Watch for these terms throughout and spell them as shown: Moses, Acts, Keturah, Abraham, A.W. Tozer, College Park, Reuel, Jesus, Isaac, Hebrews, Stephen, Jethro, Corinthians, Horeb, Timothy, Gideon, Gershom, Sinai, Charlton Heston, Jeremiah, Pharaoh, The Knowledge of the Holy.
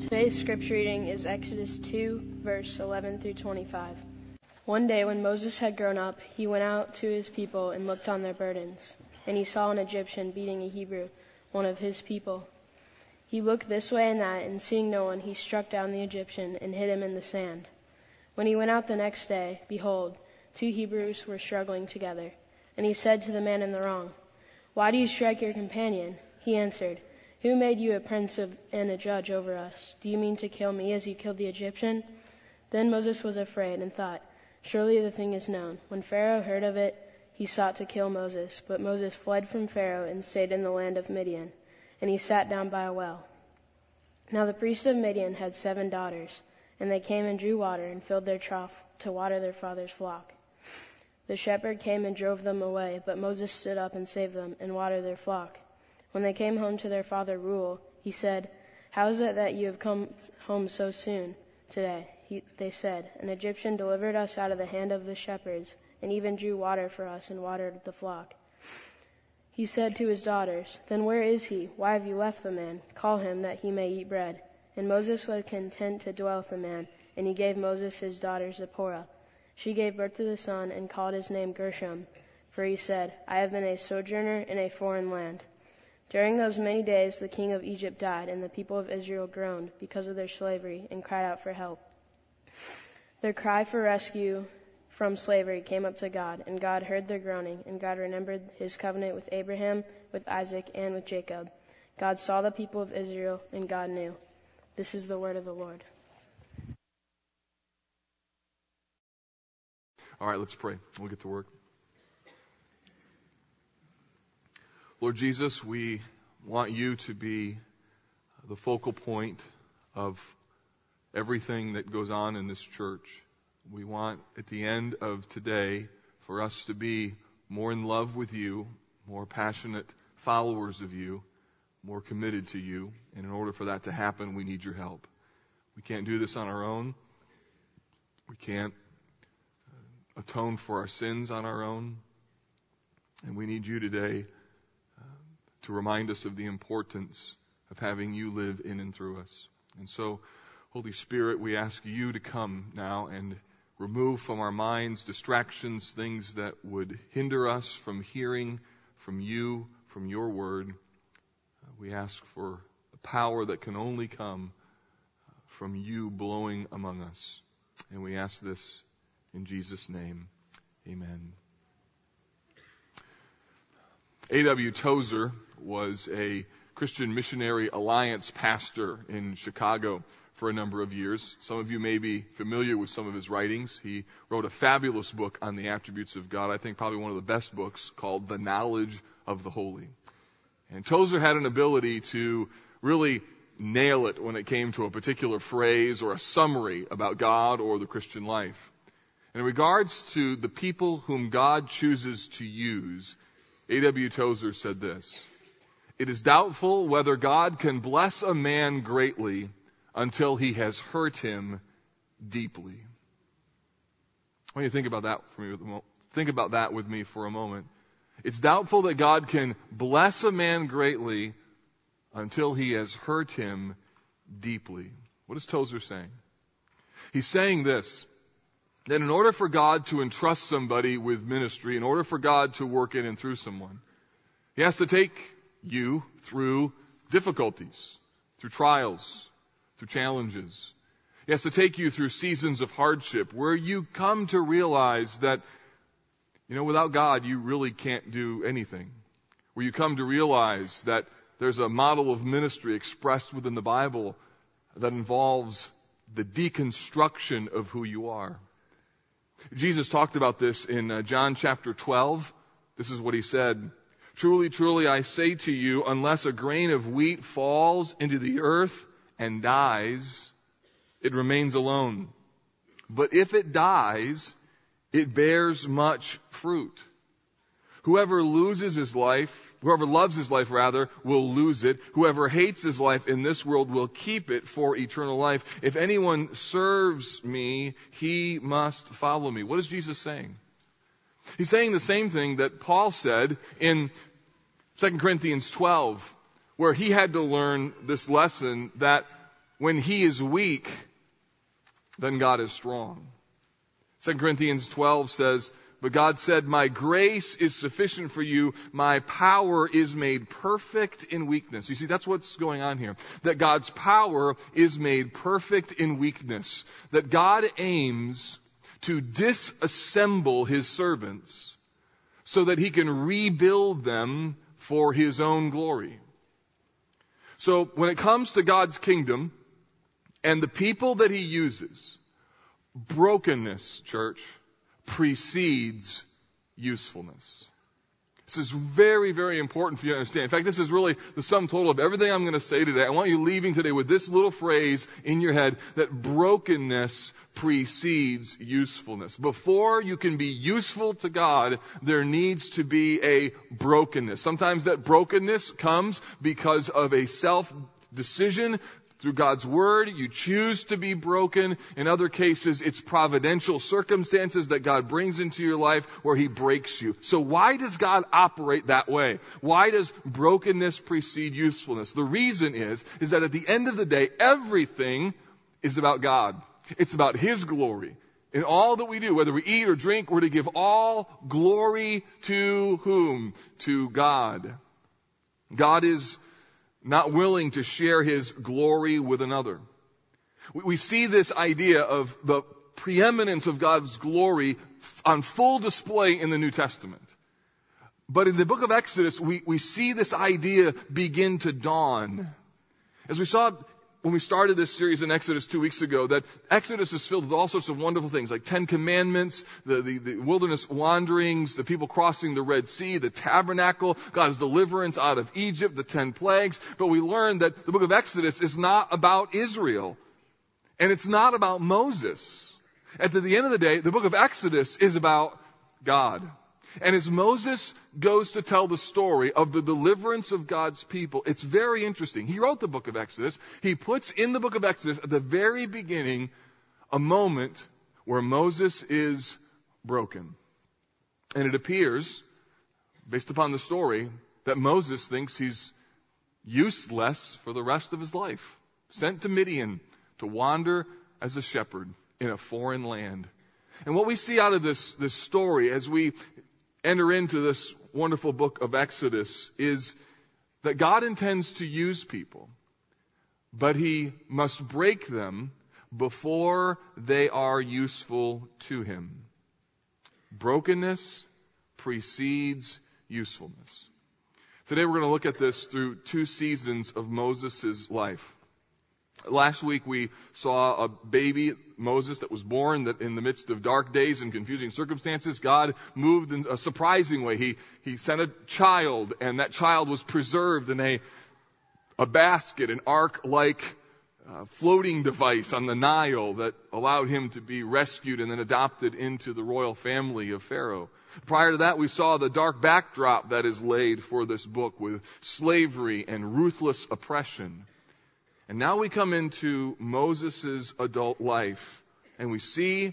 Today's scripture reading is Exodus 2, verse 11 through 25. One day when Moses had grown up, he went out to his people and looked on their burdens. And he saw an Egyptian beating a Hebrew, one of his people. He looked this way and that, and seeing no one, he struck down the Egyptian and hid him in the sand. When he went out the next day, behold, two Hebrews were struggling together. And he said to the man in the wrong, "Why do you strike your companion?" He answered, "Who made you a prince and a judge over us? Do you mean to kill me as you killed the Egyptian?" Then Moses was afraid and thought, "Surely the thing is known." When Pharaoh heard of it, he sought to kill Moses. But Moses fled from Pharaoh and stayed in the land of Midian, and he sat down by a well. Now the priest of Midian had 7 daughters, and they came and drew water and filled their trough to water their father's flock. The shepherd came and drove them away, but Moses stood up and saved them and watered their flock. When they came home to their father Reuel, he said, "How is it that you have come home so soon today?" They said, "An Egyptian delivered us out of the hand of the shepherds, and even drew water for us and watered the flock." He said to his daughters, "Then where is he? Why have you left the man? Call him that he may eat bread." And Moses was content to dwell with the man, and he gave Moses his daughter Zipporah. She gave birth to the son and called his name Gershom, for he said, "I have been a sojourner in a foreign land." During those many days the king of Egypt died, and the people of Israel groaned because of their slavery and cried out for help. Their cry for rescue from slavery came up to God, and God heard their groaning, and God remembered his covenant with Abraham, with Isaac, and with Jacob. God saw the people of Israel, and God knew. This is the word of the Lord. All right, let's pray. We'll get to work. Lord Jesus, we want you to be the focal point of everything that goes on in this church. We want, at the end of today, for us to be more in love with you, more passionate followers of you, more committed to you. And in order for that to happen, we need your help. We can't do this on our own. We can't atone for our sins on our own. And we need you today to remind us of the importance of having you live in and through us. And so, Holy Spirit, we ask you to come now and remove from our minds distractions, things that would hinder us from hearing from you, from your word. We ask for a power that can only come from you blowing among us. And we ask this in Jesus' name. Amen. A.W. Tozer was a Christian Missionary Alliance pastor in Chicago for a number of years. Some of you may be familiar with some of his writings. He wrote a fabulous book on the attributes of God, I think probably one of the best books, called The Knowledge of the Holy. And Tozer had an ability to really nail it when it came to a particular phrase or a summary about God or the Christian life. And in regards to the people whom God chooses to use, A.W. Tozer said this: "It is doubtful whether God can bless a man greatly until he has hurt him deeply." Why don't you think about that with me for a moment. It's doubtful that God can bless a man greatly until he has hurt him deeply. What is Tozer saying? He's saying this: that in order for God to entrust somebody with ministry, in order for God to work in and through someone, he has to take you through difficulties, through trials, through challenges. He has to take you through seasons of hardship where you come to realize that, without God, you really can't do anything. Where you come to realize that there's a model of ministry expressed within the Bible that involves the deconstruction of who you are. Jesus talked about this in John chapter 12. This is what he said: "Truly, truly, I say to you, unless a grain of wheat falls into the earth and dies, it remains alone. But if it dies, it bears much fruit. Whoever loves his life rather, will lose it. Whoever hates his life in this world will keep it for eternal life. If anyone serves me, he must follow me." What is Jesus saying? He's saying the same thing that Paul said in 2 Corinthians 12, where he had to learn this lesson that when he is weak, then God is strong. 2 Corinthians 12 says, but God said, my grace is sufficient for you. My power is made perfect in weakness. You see, that's what's going on here. That God's power is made perfect in weakness. That God aims to disassemble his servants so that he can rebuild them for his own glory. So when it comes to God's kingdom and the people that he uses, brokenness, church, precedes usefulness. This is very, very important for you to understand. In fact, this is really the sum total of everything I'm going to say today. I want you leaving today with this little phrase in your head, that brokenness precedes usefulness. Before you can be useful to God, there needs to be a brokenness. Sometimes that brokenness comes because of a self-decision. Through God's word, you choose to be broken. In other cases, it's providential circumstances that God brings into your life where he breaks you. So why does God operate that way? Why does brokenness precede usefulness? The reason is that at the end of the day, everything is about God. It's about his glory. In all that we do, whether we eat or drink, we're to give all glory to whom? To God. God is not willing to share his glory with another. We see this idea of the preeminence of God's glory on full display in the New Testament. But in the book of Exodus, we see this idea begin to dawn. As we saw when we started this series in Exodus 2 weeks ago, that Exodus is filled with all sorts of wonderful things, like 10 Commandments, the wilderness wanderings, the people crossing the Red Sea, the tabernacle, God's deliverance out of Egypt, the 10 plagues. But we learned that the book of Exodus is not about Israel, and it's not about Moses. At the end of the day, the book of Exodus is about God. And as Moses goes to tell the story of the deliverance of God's people, it's very interesting. He wrote the book of Exodus. He puts in the book of Exodus at the very beginning a moment where Moses is broken. And it appears, based upon the story, that Moses thinks he's useless for the rest of his life, sent to Midian to wander as a shepherd in a foreign land. And what we see out of this story as we enter into this wonderful book of Exodus is that God intends to use people, but he must break them before they are useful to him. Brokenness precedes usefulness. Today we're going to look at this through 2 seasons of Moses' life. Last week we saw a baby, Moses, that was born, that in the midst of dark days and confusing circumstances, God moved in a surprising way. He sent a child, and that child was preserved in a basket, an ark-like floating device on the Nile that allowed him to be rescued and then adopted into the royal family of Pharaoh. Prior to that, we saw the dark backdrop that is laid for this book with slavery and ruthless oppression. And now we come into Moses' adult life, and we see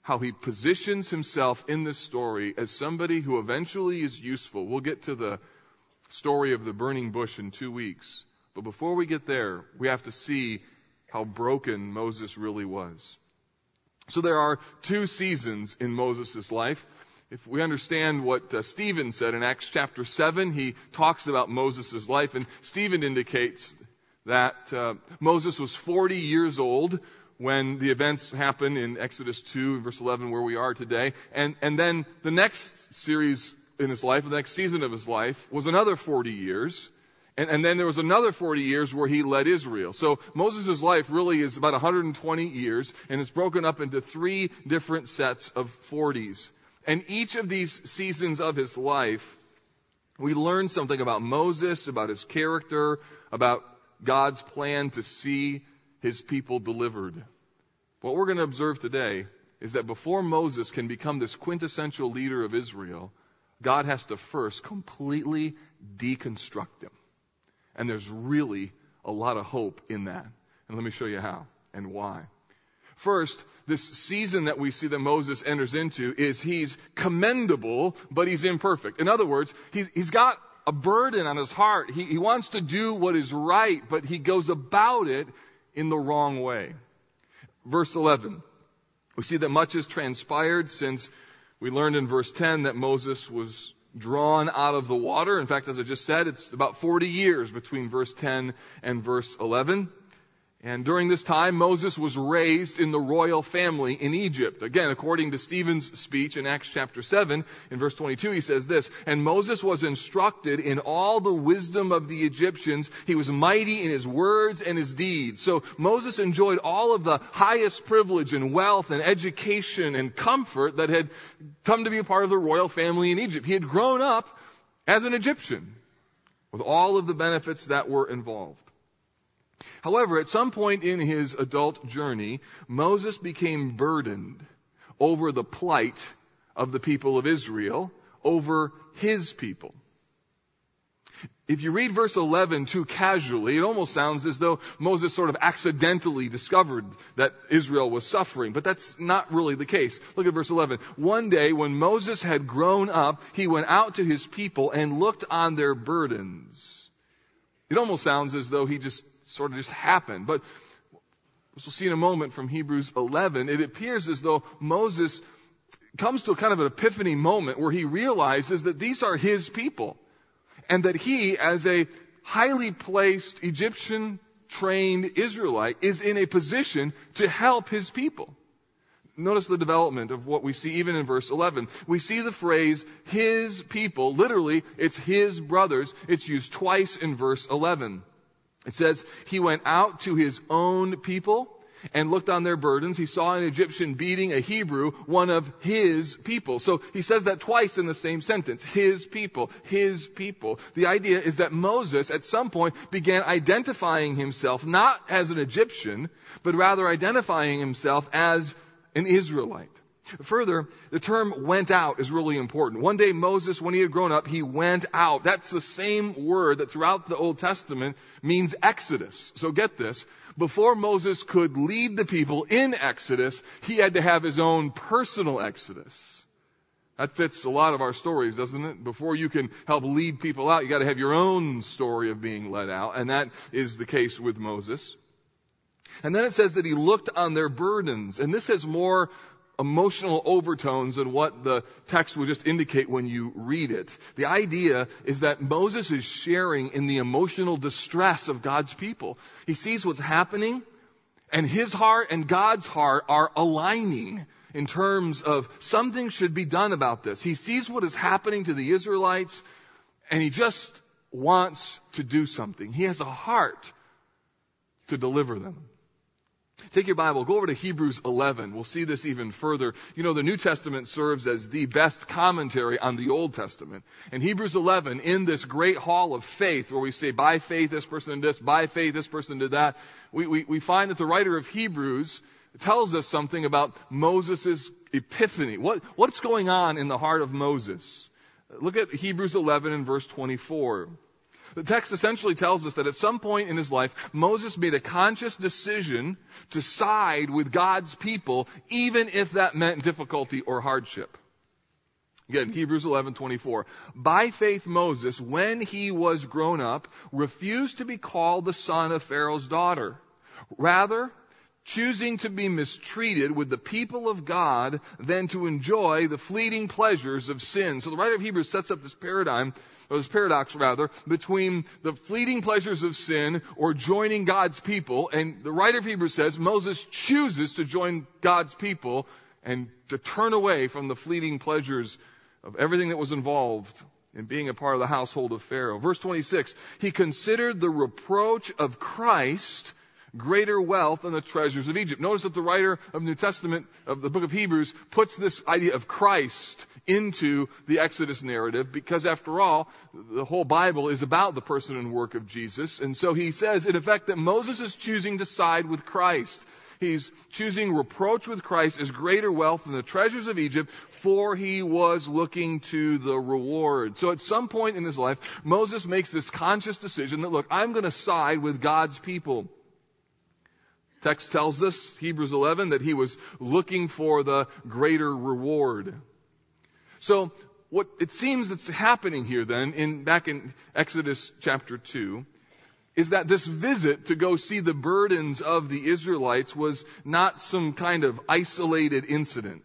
how he positions himself in this story as somebody who eventually is useful. We'll get to the story of the burning bush in 2 weeks. But before we get there, we have to see how broken Moses really was. So there are 2 seasons in Moses' life. If we understand what Stephen said in Acts chapter 7, he talks about Moses' life, and Stephen indicates that Moses was 40 years old when the events happen in Exodus 2, verse 11, where we are today. And then the next series in his life, the next season of his life, was another 40 years. And then there was another 40 years where he led Israel. So Moses' life really is about 120 years, and it's broken up into 3 different sets of 40s. And each of these seasons of his life, we learn something about Moses, about his character, about God's plan to see his people delivered. What we're going to observe today is that before Moses can become this quintessential leader of Israel, God has to first completely deconstruct him. And there's really a lot of hope in that. And let me show you how and why. First, this season that we see that Moses enters into is he's commendable, but he's imperfect. In other words, he's got a burden on his heart. He wants to do what is right, but he goes about it in the wrong way. Verse 11, we see that much has transpired since we learned in verse 10 that Moses was drawn out of the water. In fact, as I just said, it's about 40 years between verse 10 and verse 11. And during this time, Moses was raised in the royal family in Egypt. Again, according to Stephen's speech in Acts chapter 7, in verse 22, he says this, "And Moses was instructed in all the wisdom of the Egyptians. He was mighty in his words and his deeds." So Moses enjoyed all of the highest privilege and wealth and education and comfort that had come to be a part of the royal family in Egypt. He had grown up as an Egyptian with all of the benefits that were involved. However, at some point in his adult journey, Moses became burdened over the plight of the people of Israel, over his people. If you read verse 11 too casually, it almost sounds as though Moses sort of accidentally discovered that Israel was suffering, but that's not really the case. Look at verse 11. "One day when Moses had grown up, he went out to his people and looked on their burdens." It almost sounds as though he just happened. But as we'll see in a moment from Hebrews 11, it appears as though Moses comes to a kind of an epiphany moment where he realizes that these are his people and that he, as a highly placed Egyptian-trained Israelite, is in a position to help his people. Notice the development of what we see even in verse 11. We see the phrase, his people, literally, it's his brothers. It's used twice in verse 11. It says, "He went out to his own people and looked on their burdens. He saw an Egyptian beating a Hebrew, one of his people." So he says that twice in the same sentence. His people, his people. The idea is that Moses at some point began identifying himself not as an Egyptian, but rather identifying himself as an Israelite. Further, the term "went out" is really important. One day Moses, when he had grown up, he went out. That's the same word that throughout the Old Testament means Exodus. So get this. Before Moses could lead the people in Exodus, he had to have his own personal Exodus. That fits a lot of our stories, doesn't it? Before you can help lead people out, you got to have your own story of being led out. And that is the case with Moses. And then it says that he looked on their burdens. And this has more emotional overtones than what the text will just indicate when you read it. The idea is that Moses is sharing in the emotional distress of God's people. He sees what's happening, and his heart and God's heart are aligning in terms of something should be done about this. He sees what is happening to the Israelites, and he just wants to do something. He has a heart to deliver them. Take your Bible, go over to Hebrews 11. We'll see this even further. You know, the New Testament serves as the best commentary on the Old Testament. And Hebrews 11, in this great hall of faith, where we say, by faith this person did this, by faith this person did that, we find that the writer of Hebrews tells us something about Moses' epiphany. What's going on in the heart of Moses? Look at Hebrews 11 and verse 24. The text essentially tells us that at some point in his life, Moses made a conscious decision to side with God's people, even if that meant difficulty or hardship. Again, Hebrews 11:24. "By faith Moses, when he was grown up, refused to be called the son of Pharaoh's daughter. Rather, choosing to be mistreated with the people of God than to enjoy the fleeting pleasures of sin." So the writer of Hebrews sets up this paradigm, or this paradox rather, between the fleeting pleasures of sin or joining God's people. And the writer of Hebrews says Moses chooses to join God's people and to turn away from the fleeting pleasures of everything that was involved in being a part of the household of Pharaoh. Verse 26, "He considered the reproach of Christ greater wealth than the treasures of Egypt." Notice that the writer of New Testament, of the book of Hebrews, puts this idea of Christ into the Exodus narrative because, after all, the whole Bible is about the person and work of Jesus. And so he says, in effect, that Moses is choosing to side with Christ. He's choosing reproach with Christ as greater wealth than the treasures of Egypt, for he was looking to the reward. So at some point in his life, Moses makes this conscious decision that, look, I'm going to side with God's people. Text tells us, Hebrews 11, that he was looking for the greater reward. So what it seems that's happening here then, back in Exodus chapter 2, is that this visit to go see the burdens of the Israelites was not some kind of isolated incident,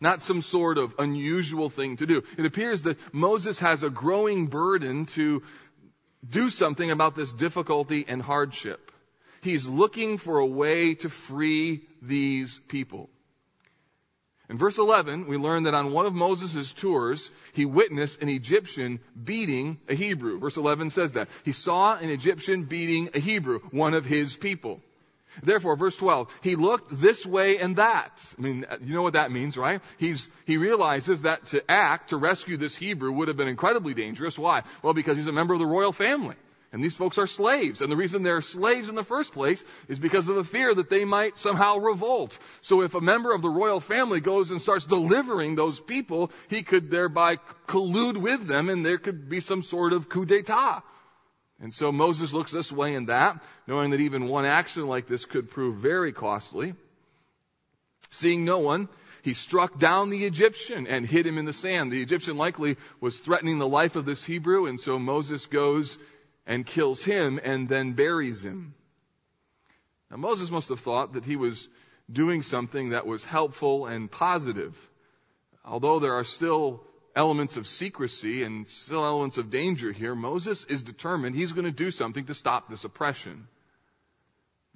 not some sort of unusual thing to do. It appears that Moses has a growing burden to do something about this difficulty and hardship. He's looking for a way to free these people. In verse 11, we learn that on one of Moses' tours, he witnessed an Egyptian beating a Hebrew. Verse 11 says that. He saw an Egyptian beating a Hebrew, one of his people. Therefore, verse 12, he looked this way and that. I mean, you know what that means, right? He realizes that to rescue this Hebrew would have been incredibly dangerous. Why? Well, because he's a member of the royal family. And these folks are slaves. And the reason they're slaves in the first place is because of a fear that they might somehow revolt. So if a member of the royal family goes and starts delivering those people, he could thereby collude with them and there could be some sort of coup d'etat. And so Moses looks this way and that, knowing that even one action like this could prove very costly. Seeing no one, he struck down the Egyptian and hid him in the sand. The Egyptian likely was threatening the life of this Hebrew, and so Moses goes and kills him and then buries him. Now Moses must have thought that he was doing something that was helpful and positive. Although there are still elements of secrecy and still elements of danger here, Moses is determined he's going to do something to stop this oppression.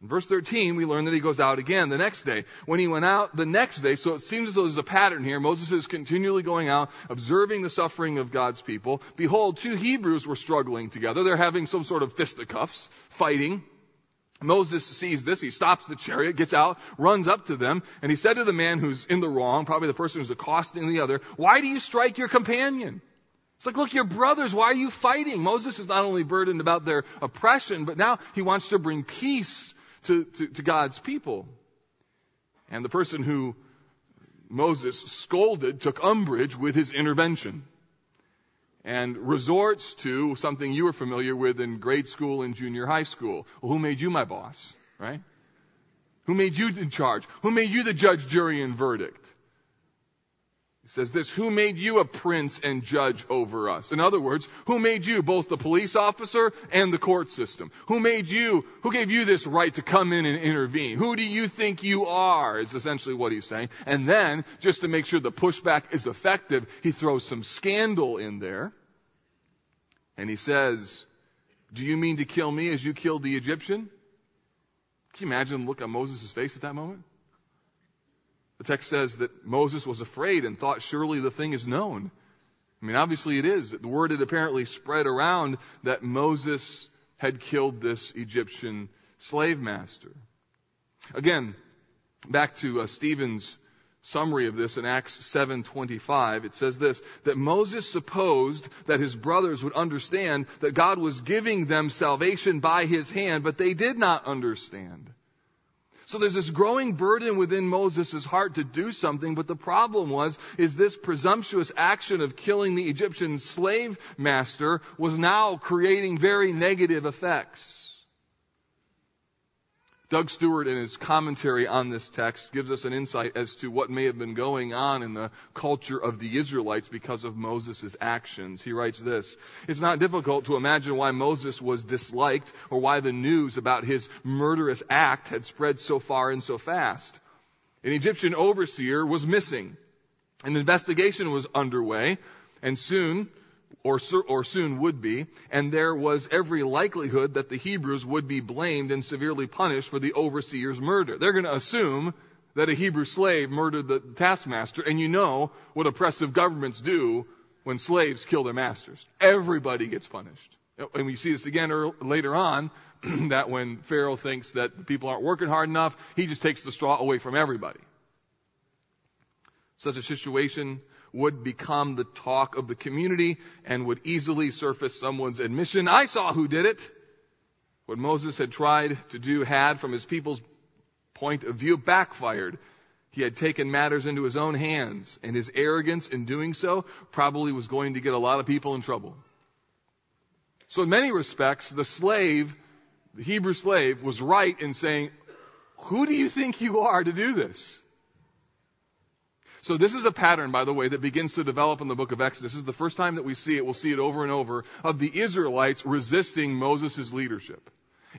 In verse 13, we learn that he goes out again the next day. When he went out the next day, so it seems as though there's a pattern here. Moses is continually going out, observing the suffering of God's people. Behold, two Hebrews were struggling together. They're having some sort of fisticuffs, fighting. Moses sees this. He stops the chariot, gets out, runs up to them, and he said to the man who's in the wrong, probably the person who's accosting the other, "Why do you strike your companion?" It's like, look, your brothers, why are you fighting? Moses is not only burdened about their oppression, but now he wants to bring peace to God's people. And the person who Moses scolded took umbrage with his intervention and resorts to something you were familiar with in grade school and junior high school. Well, who made you my boss, right? Who made you in charge? Who made you the judge, jury, and verdict? He says this, who made you a prince and judge over us? In other words, who made you both the police officer and the court system? Who gave you this right to come in and intervene? Who do you think you are, is essentially what he's saying. And then, just to make sure the pushback is effective, he throws some scandal in there. And he says, do you mean to kill me as you killed the Egyptian? Can you imagine the look on Moses' face at that moment? The text says that Moses was afraid and thought surely the thing is known. I mean, obviously it is. The word had apparently spread around that Moses had killed this Egyptian slave master. Again, back to Stephen's summary of this in Acts 7:25, it says this, that Moses supposed that his brothers would understand that God was giving them salvation by his hand, but they did not understand. So there's this growing burden within Moses' heart to do something, but the problem is this presumptuous action of killing the Egyptian slave master was now creating very negative effects. Doug Stewart, in his commentary on this text, gives us an insight as to what may have been going on in the culture of the Israelites because of Moses' actions. He writes this, it's not difficult to imagine why Moses was disliked or why the news about his murderous act had spread so far and so fast. An Egyptian overseer was missing. An investigation was underway, and soon would be, and there was every likelihood that the Hebrews would be blamed and severely punished for the overseer's murder. They're going to assume that a Hebrew slave murdered the taskmaster, and you know what oppressive governments do when slaves kill their masters. Everybody gets punished. And we see this again later on, that when Pharaoh thinks that the people aren't working hard enough, he just takes the straw away from everybody. Such a situation would become the talk of the community and would easily surface someone's admission, I saw who did it. What Moses had tried to do had, from his people's point of view, backfired. He had taken matters into his own hands, and his arrogance in doing so probably was going to get a lot of people in trouble. So in many respects, the Hebrew slave, was right in saying, who do you think you are to do this? So this is a pattern, by the way, that begins to develop in the book of Exodus. This is the first time that we see it. We'll see it over and over, of the Israelites resisting Moses' leadership.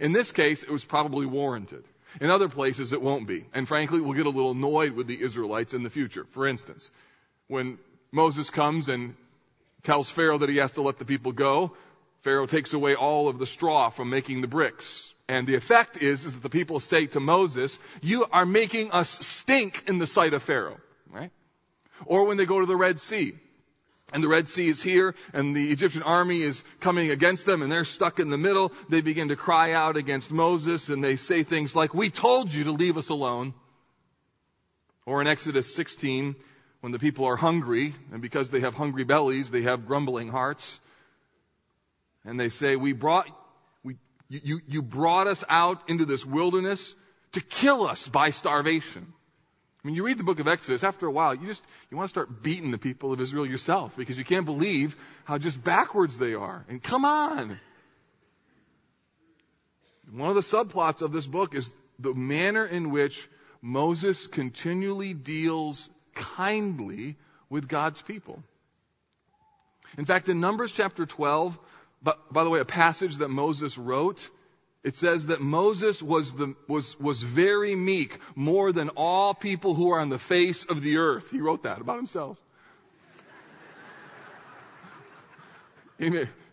In this case, it was probably warranted. In other places, it won't be. And frankly, we'll get a little annoyed with the Israelites in the future. For instance, when Moses comes and tells Pharaoh that he has to let the people go, Pharaoh takes away all of the straw from making the bricks. And the effect is that the people say to Moses, you are making us stink in the sight of Pharaoh. Right? Or when they go to the Red Sea, and the Red Sea is here, and the Egyptian army is coming against them, and they're stuck in the middle, they begin to cry out against Moses, and they say things like, we told you to leave us alone. Or in Exodus 16, when the people are hungry, and because they have hungry bellies, they have grumbling hearts, and they say, You brought us out into this wilderness to kill us by starvation. I mean, you read the book of Exodus, after a while, you want to start beating the people of Israel yourself, because you can't believe how just backwards they are. And come on! One of the subplots of this book is the manner in which Moses continually deals kindly with God's people. In fact, in Numbers chapter 12, but by the way, a passage that Moses wrote, it says that Moses was very meek, more than all people who are on the face of the earth. He wrote that about himself.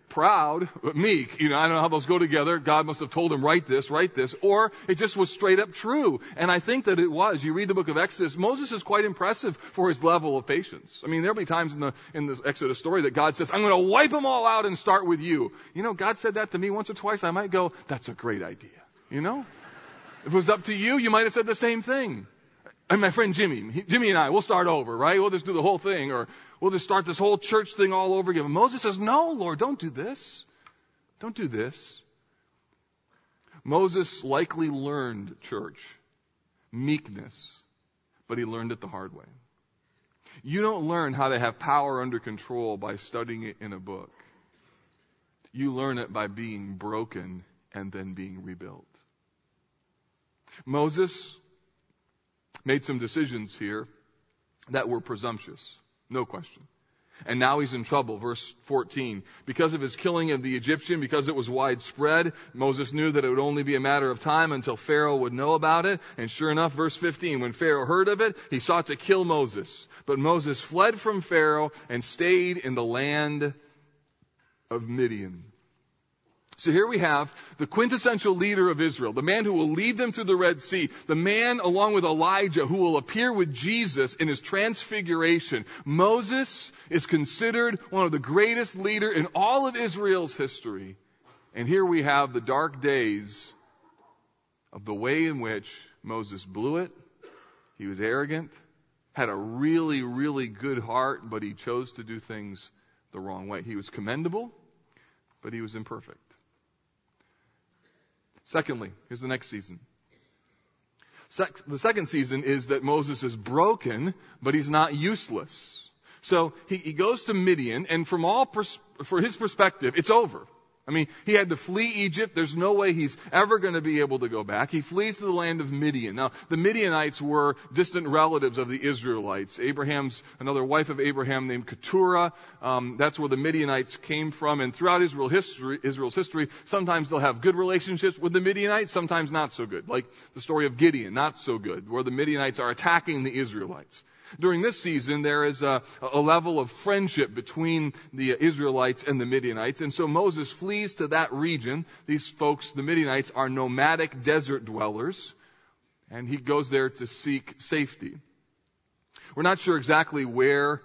Proud, but meek. I don't know how those go together. God must have told him, write this. Or it just was straight up true. And I think that it was. You read the book of Exodus, Moses is quite impressive for his level of patience. I mean, there'll be times in the Exodus story that God says, I'm going to wipe them all out and start with you. God said that to me once or twice. I might go, that's a great idea. If it was up to you, you might have said the same thing. And my friend Jimmy and I, we'll start over, right? We'll just do the whole thing, or we'll just start this whole church thing all over again. But Moses says, no, Lord, don't do this. Don't do this. Moses likely learned, church, meekness, but he learned it the hard way. You don't learn how to have power under control by studying it in a book. You learn it by being broken and then being rebuilt. Moses made some decisions here that were presumptuous, no question. And now he's in trouble, verse 14. Because of his killing of the Egyptian, because it was widespread, Moses knew that it would only be a matter of time until Pharaoh would know about it. And sure enough, verse 15, when Pharaoh heard of it, he sought to kill Moses. But Moses fled from Pharaoh and stayed in the land of Midian. So here we have the quintessential leader of Israel, the man who will lead them through the Red Sea, the man along with Elijah who will appear with Jesus in his transfiguration. Moses is considered one of the greatest leaders in all of Israel's history. And here we have the dark days of the way in which Moses blew it. He was arrogant, had a really, really good heart, but he chose to do things the wrong way. He was commendable, but he was imperfect. Secondly, here's the next season. The second season is that Moses is broken, but he's not useless. So he goes to Midian, and for his perspective, it's over. I mean, he had to flee Egypt. There's no way he's ever going to be able to go back. He flees to the land of Midian. Now, the Midianites were distant relatives of the Israelites. Another wife of Abraham named Keturah. That's where the Midianites came from. And throughout Israel's history, sometimes they'll have good relationships with the Midianites, sometimes not so good. Like the story of Gideon, not so good, where the Midianites are attacking the Israelites. During this season, there is a level of friendship between the Israelites and the Midianites. And so Moses flees to that region. These folks, the Midianites, are nomadic desert dwellers. And he goes there to seek safety. We're not sure exactly where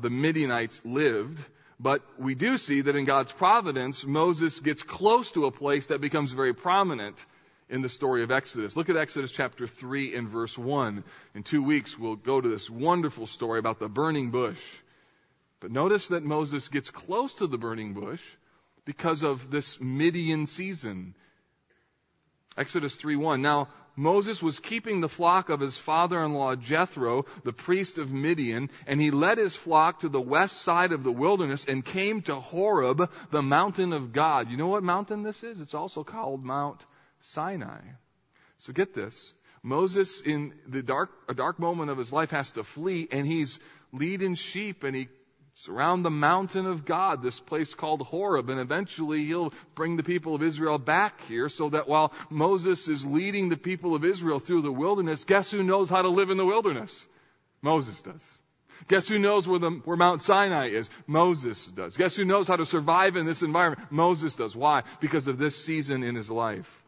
the Midianites lived. But we do see that in God's providence, Moses gets close to a place that becomes very prominent in the story of Exodus. Look at Exodus chapter 3 and verse 1. In 2 weeks, we'll go to this wonderful story about the burning bush. But notice that Moses gets close to the burning bush because of this Midian season. Exodus 3:1. Now, Moses was keeping the flock of his father-in-law Jethro, the priest of Midian, and he led his flock to the west side of the wilderness and came to Horeb, the mountain of God. You know what mountain this is? It's also called Mount Sinai. So get this. Moses, in the dark moment of his life, has to flee, and he's leading sheep, and he's around the mountain of God, this place called Horeb, and eventually he'll bring the people of Israel back here, so that while Moses is leading the people of Israel through the wilderness, guess who knows how to live in the wilderness? Moses does. Guess who knows where Mount Sinai is? Moses does. Guess who knows how to survive in this environment? Moses does. Why? Because of this season in his life.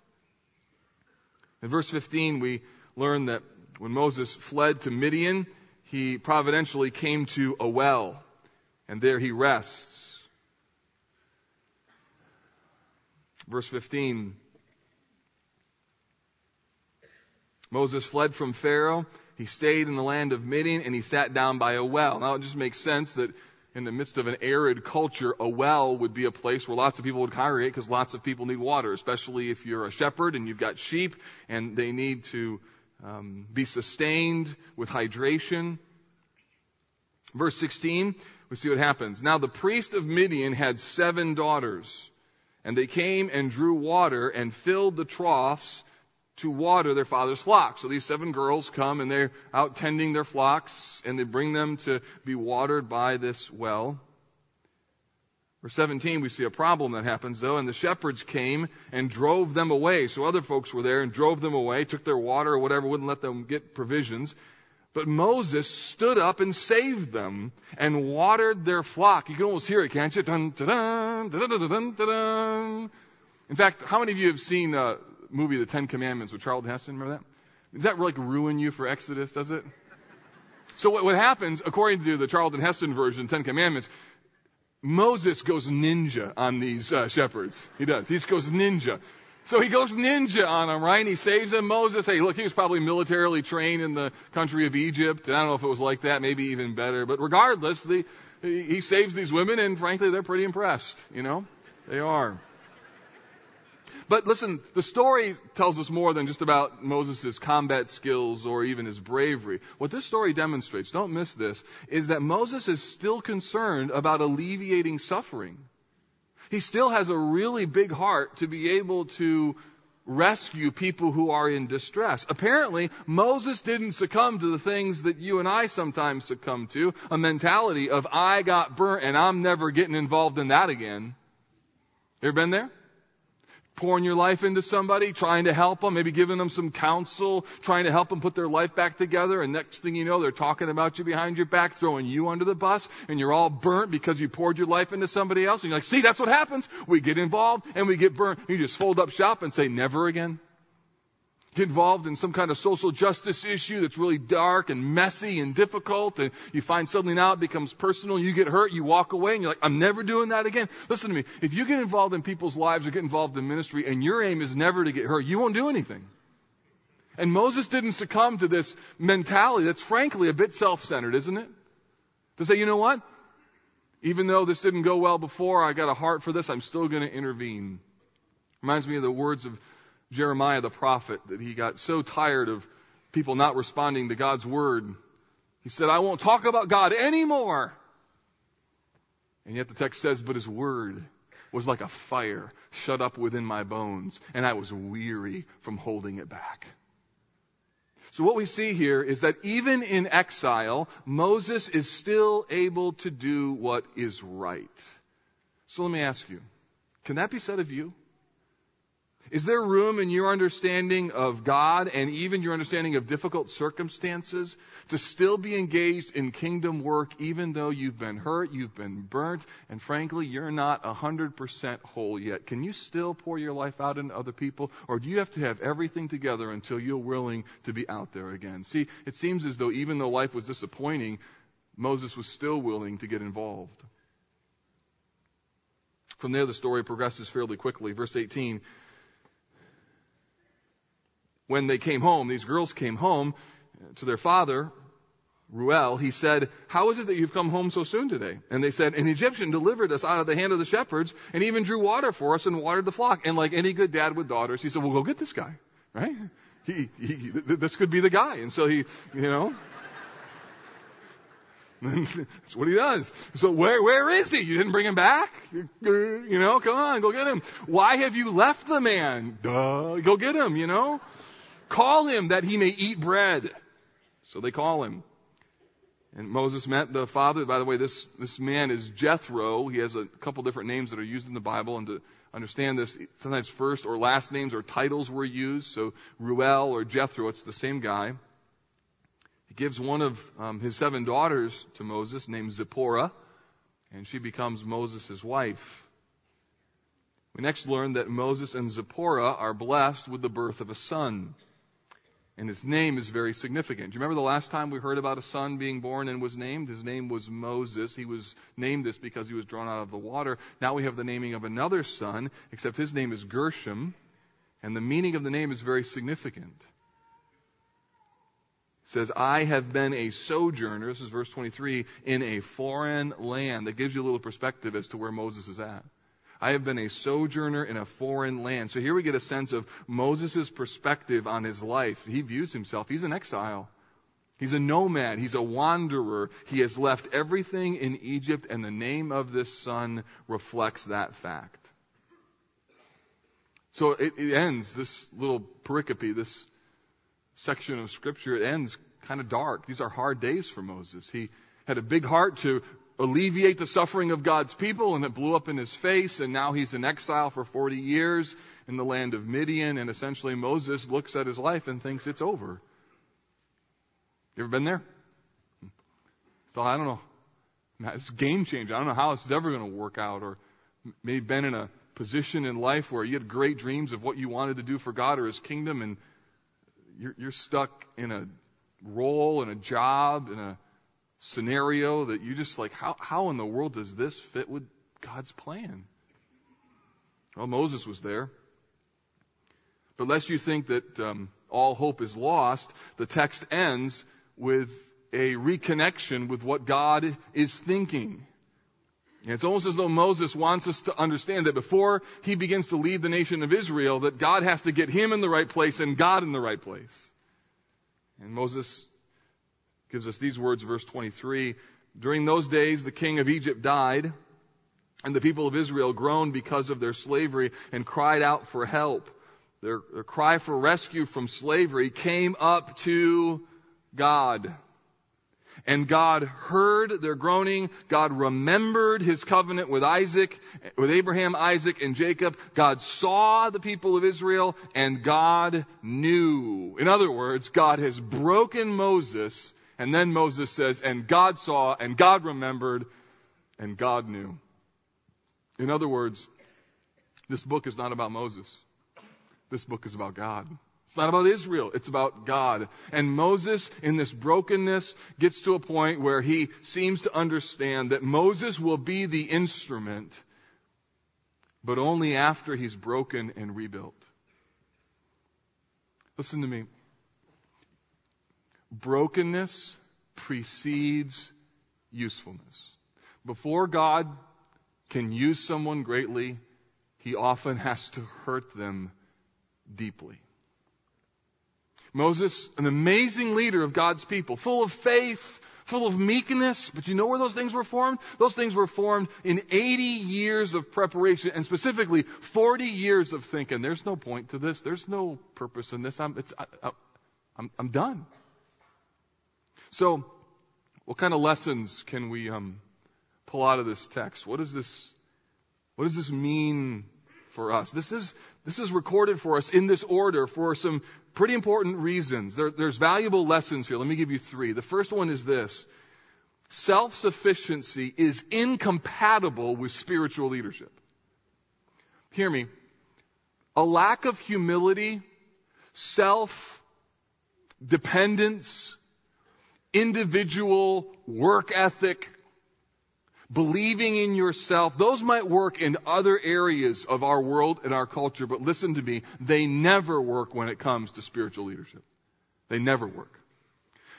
In verse 15, we learn that when Moses fled to Midian, he providentially came to a well, and there he rests. Verse 15, Moses fled from Pharaoh. He stayed in the land of Midian, and he sat down by a well. Now, it just makes sense that in the midst of an arid culture, a well would be a place where lots of people would congregate because lots of people need water, especially if you're a shepherd and you've got sheep and they need to be sustained with hydration. Verse 16, we see what happens. Now, the priest of Midian had 7 daughters, and they came and drew water and filled the troughs to water their father's flock. So these 7 girls come, and they're out tending their flocks, and they bring them to be watered by this well. Verse 17, we see a problem that happens, though. And the shepherds came and drove them away. So other folks were there and drove them away, took their water or whatever, wouldn't let them get provisions. But Moses stood up and saved them and watered their flock. You can almost hear it, can't you? Dun, da-dun, da-dun, da-dun, da-dun. In fact, how many of you have seen movie The Ten Commandments with Charlton Heston? Remember that? Does that really ruin you for Exodus, does it? So what happens, according to the Charlton Heston version, Ten Commandments, Moses goes ninja on these shepherds. He does. He goes ninja. So he goes ninja on them, right? And he saves them. Moses, hey, look, he was probably militarily trained in the country of Egypt. And I don't know if it was like that, maybe even better. But regardless, he saves these women, and frankly, they're pretty impressed. You know, they are. But listen, the story tells us more than just about Moses' combat skills or even his bravery. What this story demonstrates, don't miss this, is that Moses is still concerned about alleviating suffering. He still has a really big heart to be able to rescue people who are in distress. Apparently, Moses didn't succumb to the things that you and I sometimes succumb to, a mentality of, I got burnt and I'm never getting involved in that again. You ever been there? Pouring your life into somebody, trying to help them, maybe giving them some counsel, trying to help them put their life back together, and next thing you know, they're talking about you behind your back, throwing you under the bus, and you're all burnt because you poured your life into somebody else. And you're like, see, that's what happens. We get involved, and we get burnt. You just fold up shop and say, never again. Get involved in some kind of social justice issue that's really dark and messy and difficult, and you find suddenly now it becomes personal, you get hurt, you walk away, and you're like, I'm never doing that again. Listen to me. If you get involved in people's lives or get involved in ministry, and your aim is never to get hurt, you won't do anything. And Moses didn't succumb to this mentality that's frankly a bit self-centered, isn't it? To say, you know what? Even though this didn't go well before, I got a heart for this, I'm still going to intervene. Reminds me of the words of Jeremiah the prophet, that he got so tired of people not responding to God's word. He said, I won't talk about God anymore. And yet the text says, but his word was like a fire shut up within my bones, and I was weary from holding it back. So what we see here is that even in exile, Moses is still able to do what is right. So let me ask you, can that be said of you? Is there room in your understanding of God and even your understanding of difficult circumstances to still be engaged in kingdom work even though you've been hurt, you've been burnt, and frankly, you're not 100% whole yet? Can you still pour your life out into other people, or do you have to have everything together until you're willing to be out there again? See, it seems as though even though life was disappointing, Moses was still willing to get involved. From there, the story progresses fairly quickly. Verse 18, when they came home, these girls came home to their father, Reuel. He said, how is it that you've come home so soon today? And they said, an Egyptian delivered us out of the hand of the shepherds and even drew water for us and watered the flock. And like any good dad with daughters, he said, well, go get this guy, right? This could be the guy. And so he, you know, that's what he does. So where is he? You didn't bring him back? You know, come on, go get him. Why have you left the man? Duh, go get him, you know. Call him that he may eat bread. So they call him. And Moses met the father. By the way, this man is Jethro. He has a couple different names that are used in the Bible. And to understand this, sometimes first or last names or titles were used. So Reuel or Jethro, it's the same guy. He gives one of his 7 daughters to Moses, named Zipporah. And she becomes Moses' wife. We next learn that Moses and Zipporah are blessed with the birth of a son. And his name is very significant. Do you remember the last time we heard about a son being born and was named? His name was Moses. He was named this because he was drawn out of the water. Now we have the naming of another son, except his name is Gershom. And the meaning of the name is very significant. It says, I have been a sojourner, this is verse 23, in a foreign land. That gives you a little perspective as to where Moses is at. I have been a sojourner in a foreign land. So here we get a sense of Moses' perspective on his life. He views himself. He's an exile. He's a nomad. He's a wanderer. He has left everything in Egypt, and the name of this son reflects that fact. So it ends, this little pericope, this section of Scripture, it ends kind of dark. These are hard days for Moses. He had a big heart to alleviate the suffering of God's people, and it blew up in his face, and now he's in exile for 40 years in the land of Midian, and essentially Moses looks at his life and thinks it's over. You ever been there? I don't know. It's a game changer. I don't know how this is ever going to work out. Or maybe been in a position in life where you had great dreams of what you wanted to do for God or His kingdom, and you're stuck in a role, in a job, in a scenario that you just like, how in the world does this fit with God's plan? Well, Moses was there. But lest you think that all hope is lost, the text ends with a reconnection with what God is thinking. And it's almost as though Moses wants us to understand that before he begins to lead the nation of Israel, that God has to get him in the right place and God in the right place. And Moses gives us these words, verse 23. During those days, the king of Egypt died, and the people of Israel groaned because of their slavery and cried out for help. Their cry for rescue from slavery came up to God. And God heard their groaning. God remembered His covenant with Isaac, with Abraham, Isaac, and Jacob. God saw the people of Israel, and God knew. In other words, God has broken Moses. And then Moses says, and God saw, and God remembered, and God knew. In other words, this book is not about Moses. This book is about God. It's not about Israel. It's about God. And Moses, in this brokenness, gets to a point where he seems to understand that Moses will be the instrument, but only after he's broken and rebuilt. Listen to me. Brokenness precedes usefulness. Before God can use someone greatly, He often has to hurt them deeply. Moses, an amazing leader of God's people, full of faith, full of meekness, but you know where those things were formed? Those things were formed in 80 years of preparation, and specifically 40 years of thinking, there's no point to this, there's no purpose in this, I'm done. So, what kind of lessons can we pull out of this text? What does this mean for us? This is recorded for us in this order for some pretty important reasons. There's valuable lessons here. Let me give you 3. The first one is this. Self-sufficiency is incompatible with spiritual leadership. Hear me. A lack of humility, self-dependence, individual work ethic, believing in yourself, those might work in other areas of our world and our culture, but listen to me, they never work when it comes to spiritual leadership. They never work.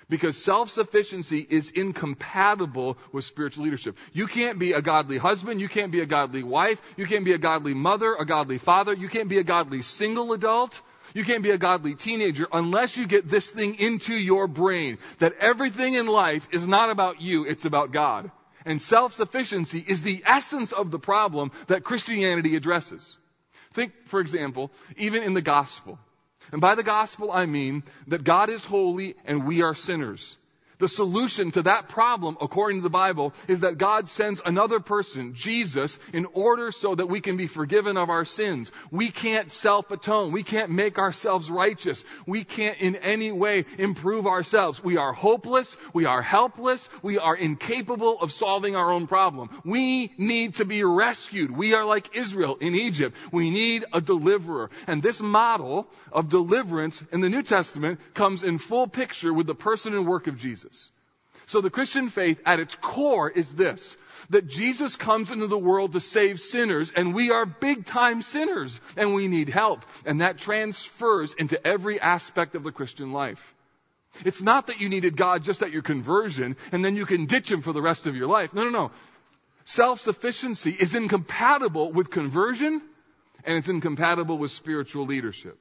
Because self-sufficiency is incompatible with spiritual leadership. You can't be a godly husband, you can't be a godly wife, you can't be a godly mother, a godly father, you can't be a godly single adult, you can't be a godly teenager unless you get this thing into your brain, that everything in life is not about you, it's about God. And self-sufficiency is the essence of the problem that Christianity addresses. Think, for example, even in the gospel. And by the gospel, I mean that God is holy and we are sinners. The solution to that problem, according to the Bible, is that God sends another person, Jesus, in order so that we can be forgiven of our sins. We can't self-atone. We can't make ourselves righteous. We can't in any way improve ourselves. We are hopeless. We are helpless. We are incapable of solving our own problem. We need to be rescued. We are like Israel in Egypt. We need a deliverer. And this model of deliverance in the New Testament comes in full picture with the person and work of Jesus. So the Christian faith at its core is this, that Jesus comes into the world to save sinners, and we are big time sinners and we need help. And that transfers into every aspect of the Christian life. It's not that you needed God just at your conversion and then you can ditch him for the rest of your life. No. Self-sufficiency is incompatible with conversion, and it's incompatible with spiritual leadership.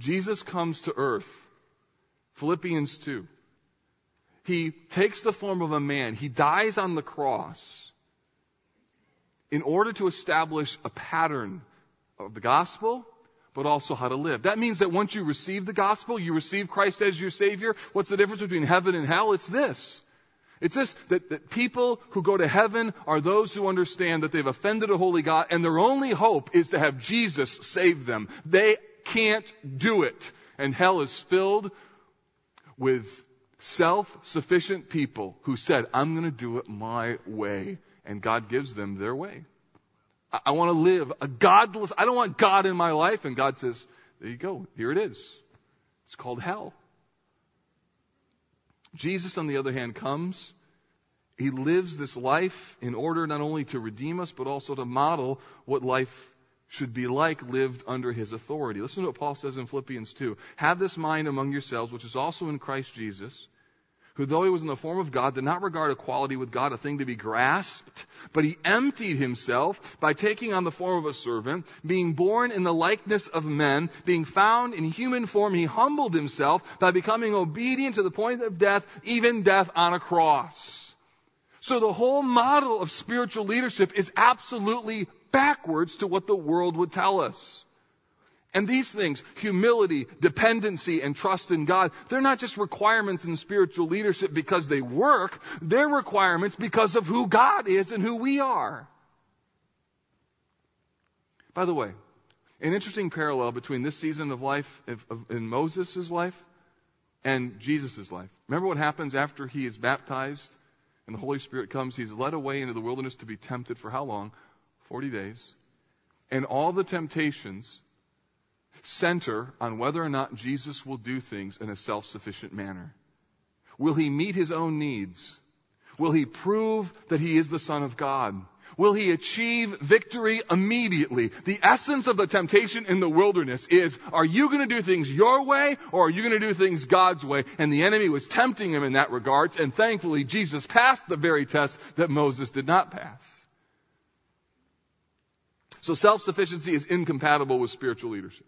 Jesus comes to earth. Philippians 2. He takes the form of a man. He dies on the cross in order to establish a pattern of the gospel, but also how to live. That means that once you receive the gospel, you receive Christ as your Savior. What's the difference between heaven and hell? It's this, that people who go to heaven are those who understand that they've offended a holy God, and their only hope is to have Jesus save them. They can't do it. And hell is filled with self-sufficient people who said, I'm going to do it my way. And God gives them their way. I want to live a godless, I don't want God in my life. And God says, there you go. Here it is. It's called hell. Jesus, on the other hand, comes. He lives this life in order not only to redeem us, but also to model what life should be like lived under his authority. Listen to what Paul says in Philippians 2. Have this mind among yourselves, which is also in Christ Jesus, who though he was in the form of God, did not regard equality with God a thing to be grasped, but he emptied himself by taking on the form of a servant, being born in the likeness of men, being found in human form. He humbled himself by becoming obedient to the point of death, even death on a cross. So the whole model of spiritual leadership is absolutely backwards to what the world would tell us. And these things, humility, dependency, and trust in God, they're not just requirements in spiritual leadership because they work. They're requirements because of who God is and who we are. By the way, an interesting parallel between this season of life in Moses' life and Jesus' life. Remember what happens after he is baptized and the Holy Spirit comes? He's led away into the wilderness to be tempted for how long? 40 days, and all the temptations center on whether or not Jesus will do things in a self-sufficient manner. Will he meet his own needs? Will he prove that he is the Son of God? Will he achieve victory immediately? The essence of the temptation in the wilderness is, are you going to do things your way, or are you going to do things God's way? And the enemy was tempting him in that regard, and thankfully Jesus passed the very test that Moses did not pass. So self-sufficiency is incompatible with spiritual leadership.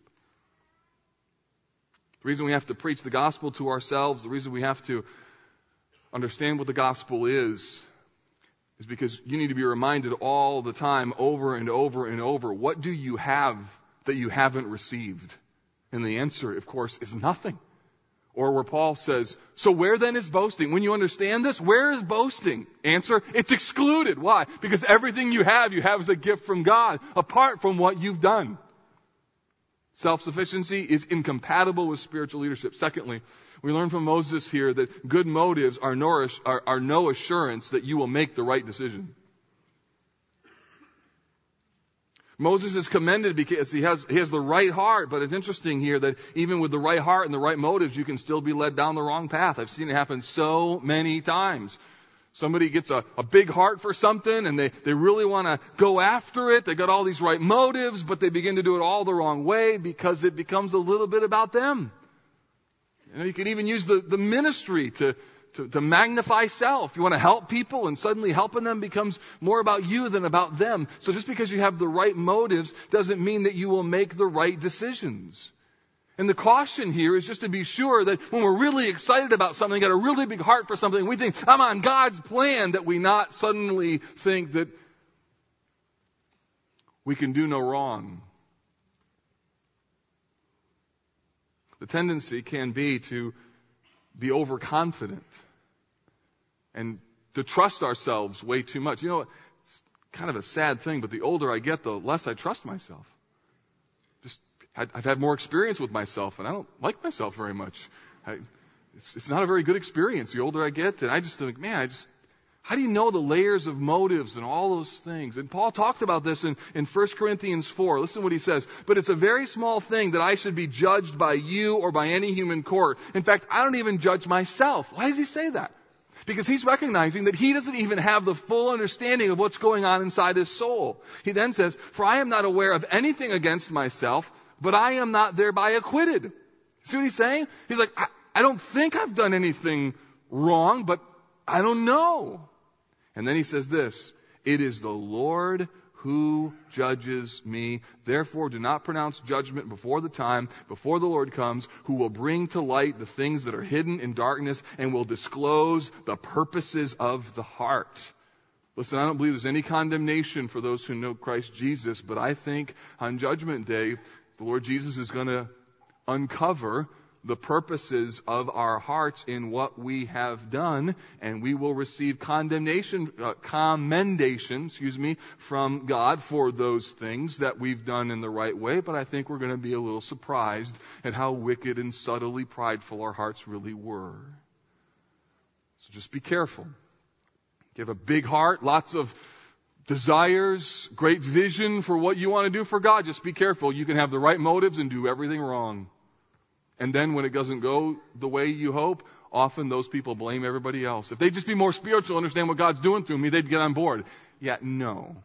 The reason we have to preach the gospel to ourselves, the reason we have to understand what the gospel is because you need to be reminded all the time, over and over and over, what do you have that you haven't received? And the answer, of course, is nothing. Or where Paul says, so where then is boasting? When you understand this, where is boasting? Answer, it's excluded. Why? Because everything you have as a gift from God, apart from what you've done. Self-sufficiency is incompatible with spiritual leadership. Secondly, we learn from Moses here that good motives are no assurance that you will make the right decision. Moses is commended because he has the right heart, but it's interesting here that even with the right heart and the right motives, you can still be led down the wrong path. I've seen it happen so many times. Somebody gets a big heart for something and they really want to go after it. They got all these right motives, but they begin to do it all the wrong way because it becomes a little bit about them. You know, you can even use the ministry to magnify self. You want to help people, and suddenly helping them becomes more about you than about them. So just because you have the right motives doesn't mean that you will make the right decisions. And the caution here is just to be sure that when we're really excited about something, got a really big heart for something, we think, I'm on God's plan, that we not suddenly think that we can do no wrong. The tendency can be to be overconfident and to trust ourselves way too much. You know, it's kind of a sad thing, but the older I get, the less I trust myself. I've had more experience with myself, and I don't like myself very much. It's not a very good experience the older I get. And I just think, man, how do you know the layers of motives and all those things? And Paul talked about this in 1 Corinthians 4. Listen to what he says. But it's a very small thing that I should be judged by you or by any human court. In fact, I don't even judge myself. Why does he say that? Because he's recognizing that he doesn't even have the full understanding of what's going on inside his soul. He then says, for I am not aware of anything against myself, but I am not thereby acquitted. See what he's saying? He's like, I don't think I've done anything wrong, but I don't know. And then he says this, it is the Lord who judges me. Therefore, do not pronounce judgment before the time, before the Lord comes, who will bring to light the things that are hidden in darkness and will disclose the purposes of the heart. Listen, I don't believe there's any condemnation for those who know Christ Jesus, but I think on Judgment Day, the Lord Jesus is going to uncover the purposes of our hearts in what we have done, and we will receive commendation, from God for those things that we've done in the right way. But I think we're going to be a little surprised at how wicked and subtly prideful our hearts really were. So just be careful. You have a big heart, lots of desires, great vision for what you want to do for God. Just be careful. You can have the right motives and do everything wrong. And then when it doesn't go the way you hope, often those people blame everybody else. If they'd just be more spiritual, understand what God's doing through me, they'd get on board. Yeah, no.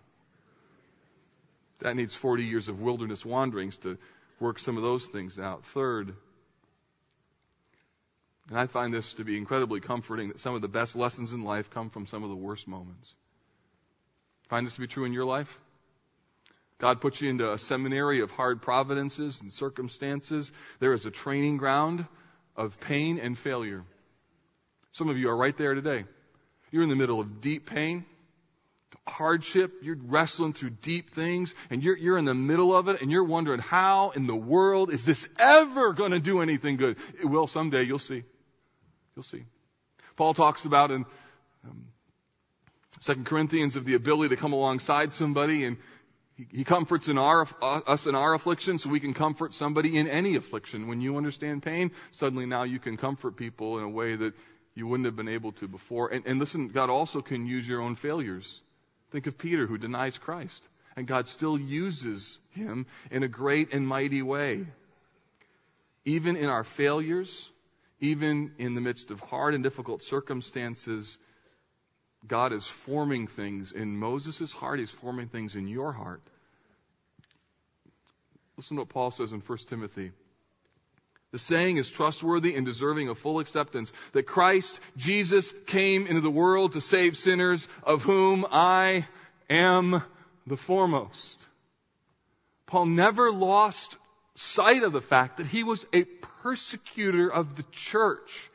That needs 40 years of wilderness wanderings to work some of those things out. Third, and I find this to be incredibly comforting, that some of the best lessons in life come from some of the worst moments. Find this to be true in your life? God puts you into a seminary of hard providences and circumstances. There is a training ground of pain and failure. Some of you are right there today. You're in the middle of deep pain, hardship. You're wrestling through deep things, and you're in the middle of it, and you're wondering, how in the world is this ever going to do anything good? It will someday. You'll see. You'll see. Paul talks about in 2 Corinthians of the ability to come alongside somebody, and he comforts us in our affliction so we can comfort somebody in any affliction. When you understand pain, suddenly now you can comfort people in a way that you wouldn't have been able to before. And listen, God also can use your own failures. Think of Peter, who denies Christ, and God still uses him in a great and mighty way. Even in our failures, even in the midst of hard and difficult circumstances, God is forming things in Moses' heart. He's forming things in your heart. Listen to what Paul says in 1 Timothy. The saying is trustworthy and deserving of full acceptance, that Christ Jesus came into the world to save sinners, of whom I am the foremost. Paul never lost sight of the fact that he was a persecutor of the church.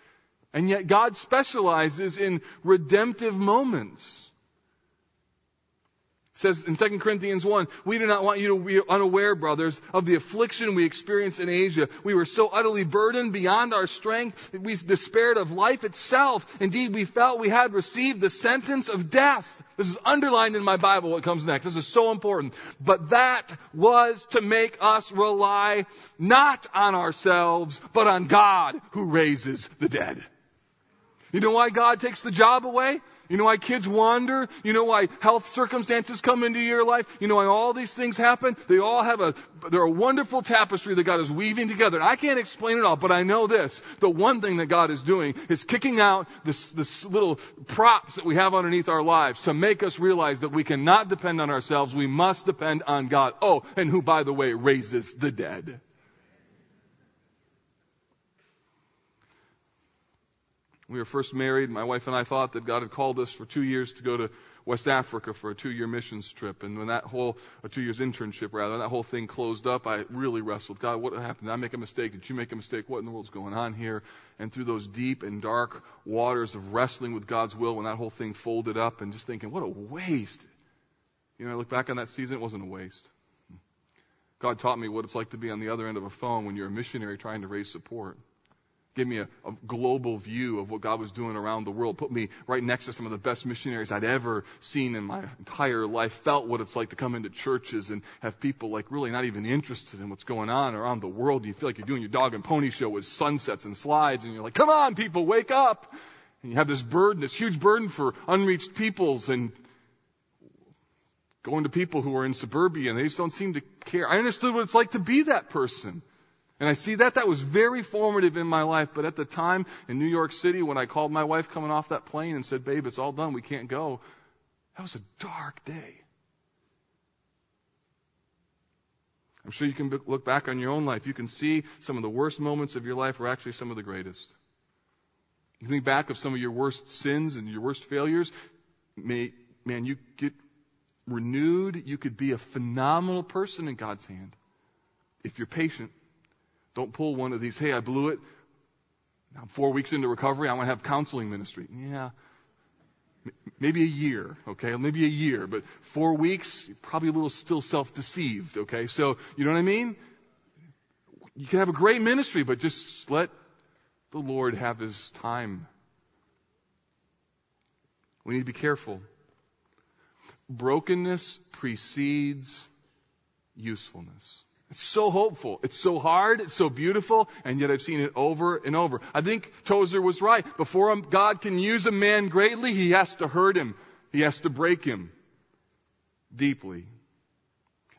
And yet God specializes in redemptive moments. It says in 2 Corinthians 1, we do not want you to be unaware, brothers, of the affliction we experienced in Asia. We were so utterly burdened beyond our strength that we despaired of life itself. Indeed, we felt we had received the sentence of death. This is underlined in my Bible, what comes next. This is so important. But that was to make us rely not on ourselves, but on God who raises the dead. You know why God takes the job away? You know why kids wander? You know why health circumstances come into your life? You know why all these things happen? They all have they're a wonderful tapestry that God is weaving together. And I can't explain it all, but I know this. The one thing that God is doing is kicking out this little props that we have underneath our lives to make us realize that we cannot depend on ourselves. We must depend on God. Oh, and who, by the way, raises the dead. We were first married. My wife and I thought that God had called us for 2 years to go to West Africa for a 2-year missions trip. And when a 2 years internship rather, that whole thing closed up, I really wrestled. God, what happened? Did I make a mistake? Did you make a mistake? What in the world's going on here? And through those deep and dark waters of wrestling with God's will, when that whole thing folded up and just thinking, what a waste. You know, I look back on that season, it wasn't a waste. God taught me what it's like to be on the other end of a phone when you're a missionary trying to raise support. Give me a global view of what God was doing around the world. Put me right next to some of the best missionaries I'd ever seen in my entire life. Felt what it's like to come into churches and have people like really not even interested in what's going on around the world. You feel like you're doing your dog and pony show with sunsets and slides, and you're like, come on, people, wake up. And you have this burden, this huge burden for unreached peoples and going to people who are in suburbia, and they just don't seem to care. I understood what it's like to be that person. And I see that was very formative in my life. But at the time in New York City, when I called my wife coming off that plane and said, babe, it's all done, we can't go, that was a dark day. I'm sure you can look back on your own life. You can see some of the worst moments of your life were actually some of the greatest. You think back of some of your worst sins and your worst failures. Man, you get renewed. You could be a phenomenal person in God's hand if you're patient. Don't pull one of these, hey, I blew it. I'm 4 weeks into recovery. I want to have counseling ministry. Yeah, maybe a year, okay? Maybe a year, but 4 weeks, you're probably a little still self-deceived, okay? So, you know what I mean? You can have a great ministry, but just let the Lord have his time. We need to be careful. Brokenness precedes usefulness. It's so hopeful. It's so hard. It's so beautiful. And yet I've seen it over and over. I think Tozer was right. Before God can use a man greatly, he has to hurt him. He has to break him deeply.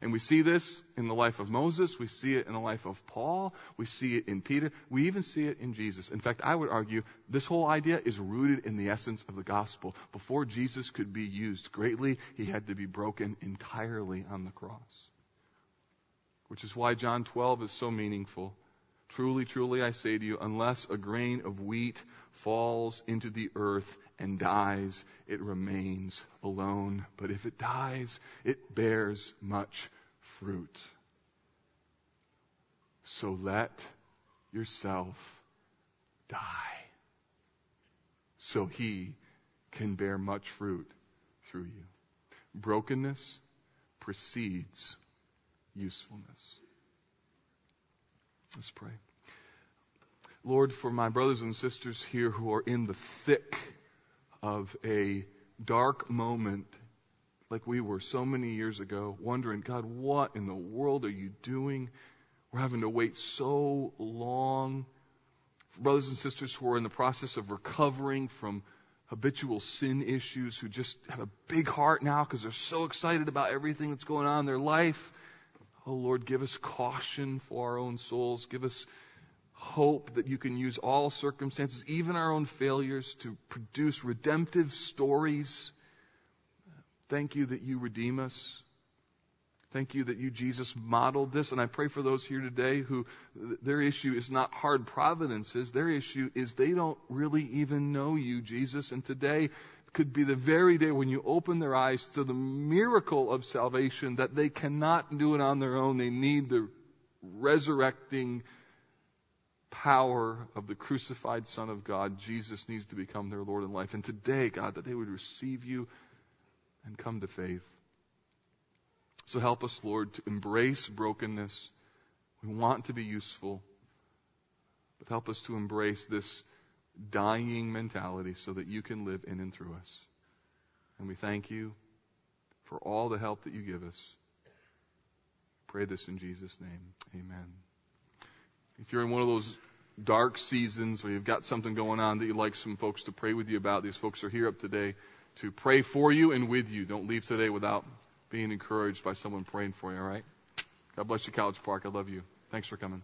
And we see this in the life of Moses. We see it in the life of Paul. We see it in Peter. We even see it in Jesus. In fact, I would argue this whole idea is rooted in the essence of the gospel. Before Jesus could be used greatly, he had to be broken entirely on the cross. Which is why John 12 is so meaningful. Truly, truly, I say to you, unless a grain of wheat falls into the earth and dies, it remains alone. But if it dies, it bears much fruit. So let yourself die, so he can bear much fruit through you. Brokenness precedes usefulness. Let's pray. Lord, for my brothers and sisters here who are in the thick of a dark moment like we were so many years ago, wondering, God, what in the world are you doing? We're having to wait so long. For brothers and sisters who are in the process of recovering from habitual sin issues, who just have a big heart now because they're so excited about everything that's going on in their life. Oh, Lord, give us caution for our own souls. Give us hope that you can use all circumstances, even our own failures, to produce redemptive stories. Thank you that you redeem us. Thank you that you, Jesus, modeled this. And I pray for those here today who their issue is not hard providences. Their issue is they don't really even know you, Jesus. And today could be the very day when you open their eyes to the miracle of salvation, that they cannot do it on their own. They need the resurrecting power of the crucified Son of God. Jesus needs to become their Lord and life. And today, God, that they would receive you and come to faith. So help us, Lord, to embrace brokenness. We want to be useful, but help us to embrace this dying mentality so that you can live in and through us. And we thank you for all the help that you give us. Pray this in Jesus' name. Amen. If you're in one of those dark seasons where you've got something going on that you'd like some folks to pray with you about, these folks are here up today to pray for you and with you. Don't leave today without being encouraged by someone praying for you, all right? God bless you, College Park. I love you. Thanks for coming.